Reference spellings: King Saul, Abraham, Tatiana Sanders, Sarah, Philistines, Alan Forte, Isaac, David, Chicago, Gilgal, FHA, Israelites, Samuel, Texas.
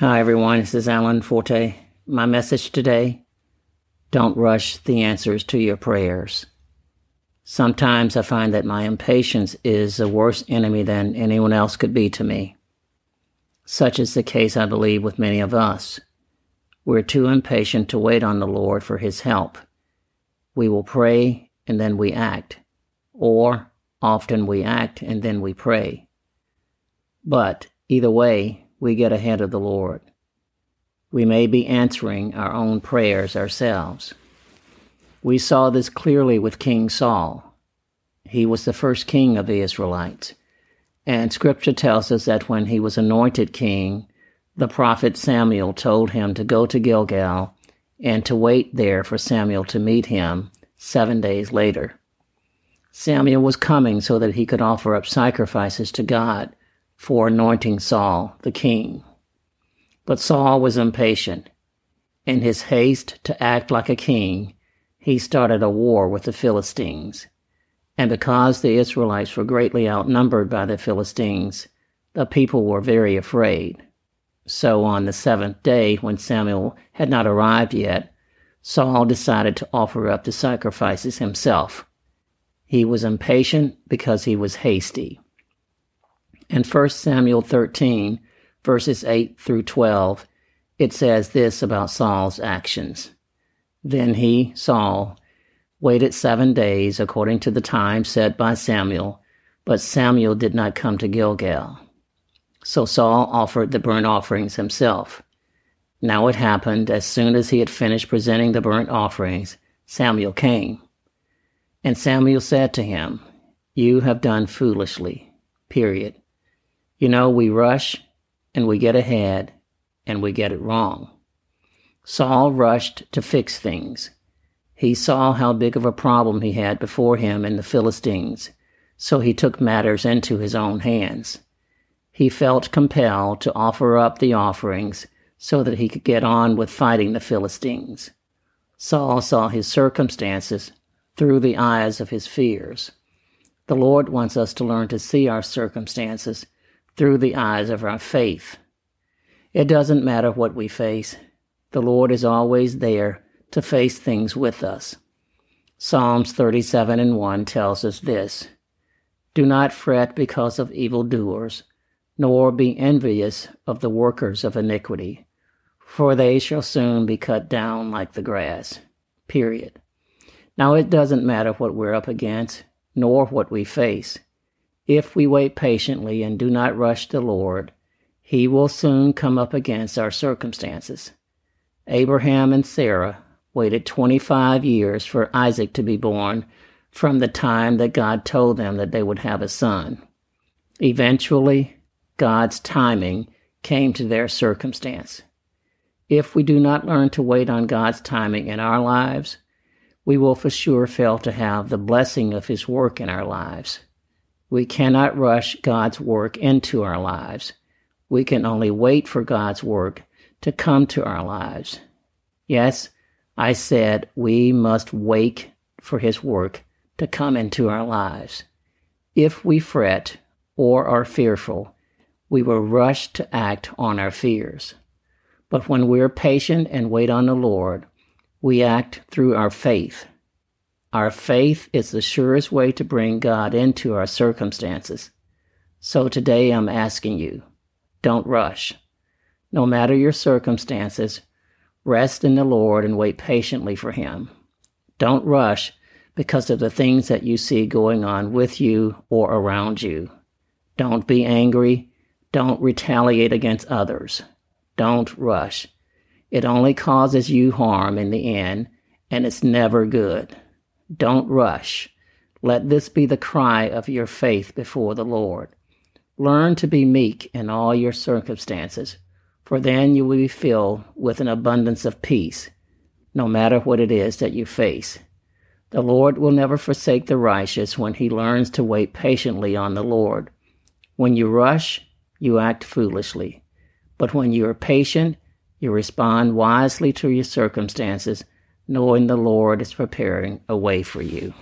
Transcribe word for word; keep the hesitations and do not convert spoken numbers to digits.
Hi, everyone. This is Alan Forte. My message today, don't rush the answers to your prayers. Sometimes I find that my impatience is a worse enemy than anyone else could be to me. Such is the case, I believe, with many of us. We're too impatient to wait on the Lord for His help. We will pray and then we act, or often we act and then we pray. But either way, we get ahead of the Lord. We may be answering our own prayers ourselves. We saw this clearly with King Saul. He was the first king of the Israelites. And Scripture tells us that when he was anointed king, the prophet Samuel told him to go to Gilgal and to wait there for Samuel to meet him seven days later. Samuel was coming so that he could offer up sacrifices to God for anointing Saul, the king. But Saul was impatient. In his haste to act like a king, he started a war with the Philistines. And because the Israelites were greatly outnumbered by the Philistines, the people were very afraid. So on the seventh day, when Samuel had not arrived yet, Saul decided to offer up the sacrifices himself. He was impatient because he was hasty. In First Samuel thirteen, verses eight through twelve, it says this about Saul's actions. Then he, Saul, waited seven days according to the time set by Samuel, but Samuel did not come to Gilgal. So Saul offered the burnt offerings himself. Now it happened, as soon as he had finished presenting the burnt offerings, Samuel came. And Samuel said to him, "You have done foolishly," period. You know, we rush, and we get ahead, and we get it wrong. Saul rushed to fix things. He saw how big of a problem he had before him in the Philistines, so he took matters into his own hands. He felt compelled to offer up the offerings so that he could get on with fighting the Philistines. Saul saw his circumstances through the eyes of his fears. The Lord wants us to learn to see our circumstances through the eyes of our faith. It doesn't matter what we face. The Lord is always there to face things with us. Psalms thirty-seven and one tells us this, "Do not fret because of evildoers, nor be envious of the workers of iniquity, for they shall soon be cut down like the grass." Period. Now it doesn't matter what we're up against, nor what we face. If we wait patiently and do not rush the Lord, He will soon come up against our circumstances. Abraham and Sarah waited twenty-five years for Isaac to be born from the time that God told them that they would have a son. Eventually, God's timing came to their circumstance. If we do not learn to wait on God's timing in our lives, we will for sure fail to have the blessing of His work in our lives. We cannot rush God's work into our lives. We can only wait for God's work to come to our lives. Yes, I said we must wait for His work to come into our lives. If we fret or are fearful, we will rush to act on our fears. But when we are patient and wait on the Lord, we act through our faith. Our faith is the surest way to bring God into our circumstances. So today I'm asking you, don't rush. No matter your circumstances, rest in the Lord and wait patiently for Him. Don't rush because of the things that you see going on with you or around you. Don't be angry. Don't retaliate against others. Don't rush. It only causes you harm in the end, and it's never good. Don't rush. Let this be the cry of your faith before the Lord. Learn to be meek in all your circumstances, for then you will be filled with an abundance of peace, no matter what it is that you face. The Lord will never forsake the righteous when he learns to wait patiently on the Lord. When you rush, you act foolishly. But when you are patient, you respond wisely to your circumstances, knowing the Lord is preparing a way for you.